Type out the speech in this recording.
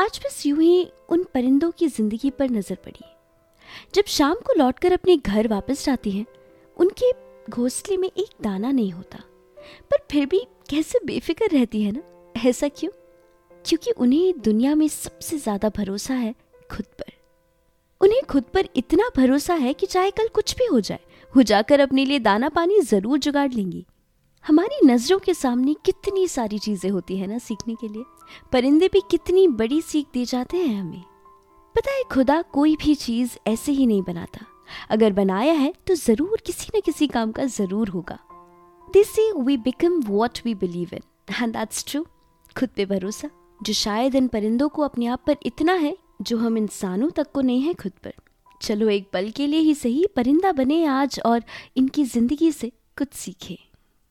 आज बस यूं ही उन परिंदों की जिंदगी पर नजर पड़ी। जब शाम को लौटकर अपने घर वापस जाती हैं, उनके घोंसले में एक दाना नहीं होता, पर फिर भी कैसे बेफिक्र रहती है ना। ऐसा क्यों? क्योंकि उन्हें दुनिया में सबसे ज्यादा भरोसा है खुद पर। उन्हें खुद पर इतना भरोसा है कि चाहे कल कुछ भी हो जाए, वो जाकर अपने लिए दाना पानी जरूर जुगाड़ लेंगी। हमारी नजरों के सामने कितनी सारी चीजें होती है ना सीखने के लिए। परिंदे भी कितनी बड़ी सीख दे जाते हैं हमें। पता है, खुदा कोई भी चीज ऐसे ही नहीं बनाता। अगर बनाया है तो जरूर किसी न किसी काम का जरूर होगा। They say we become what we believe in, and that's true। खुद पे भरोसा जो शायद इन परिंदों को अपने आप पर इतना है जो हम इंसानों तक को नहीं है खुद पर। चलो एक पल के लिए ही सही परिंदा बने आज और इनकी जिंदगी से कुछ सीखें।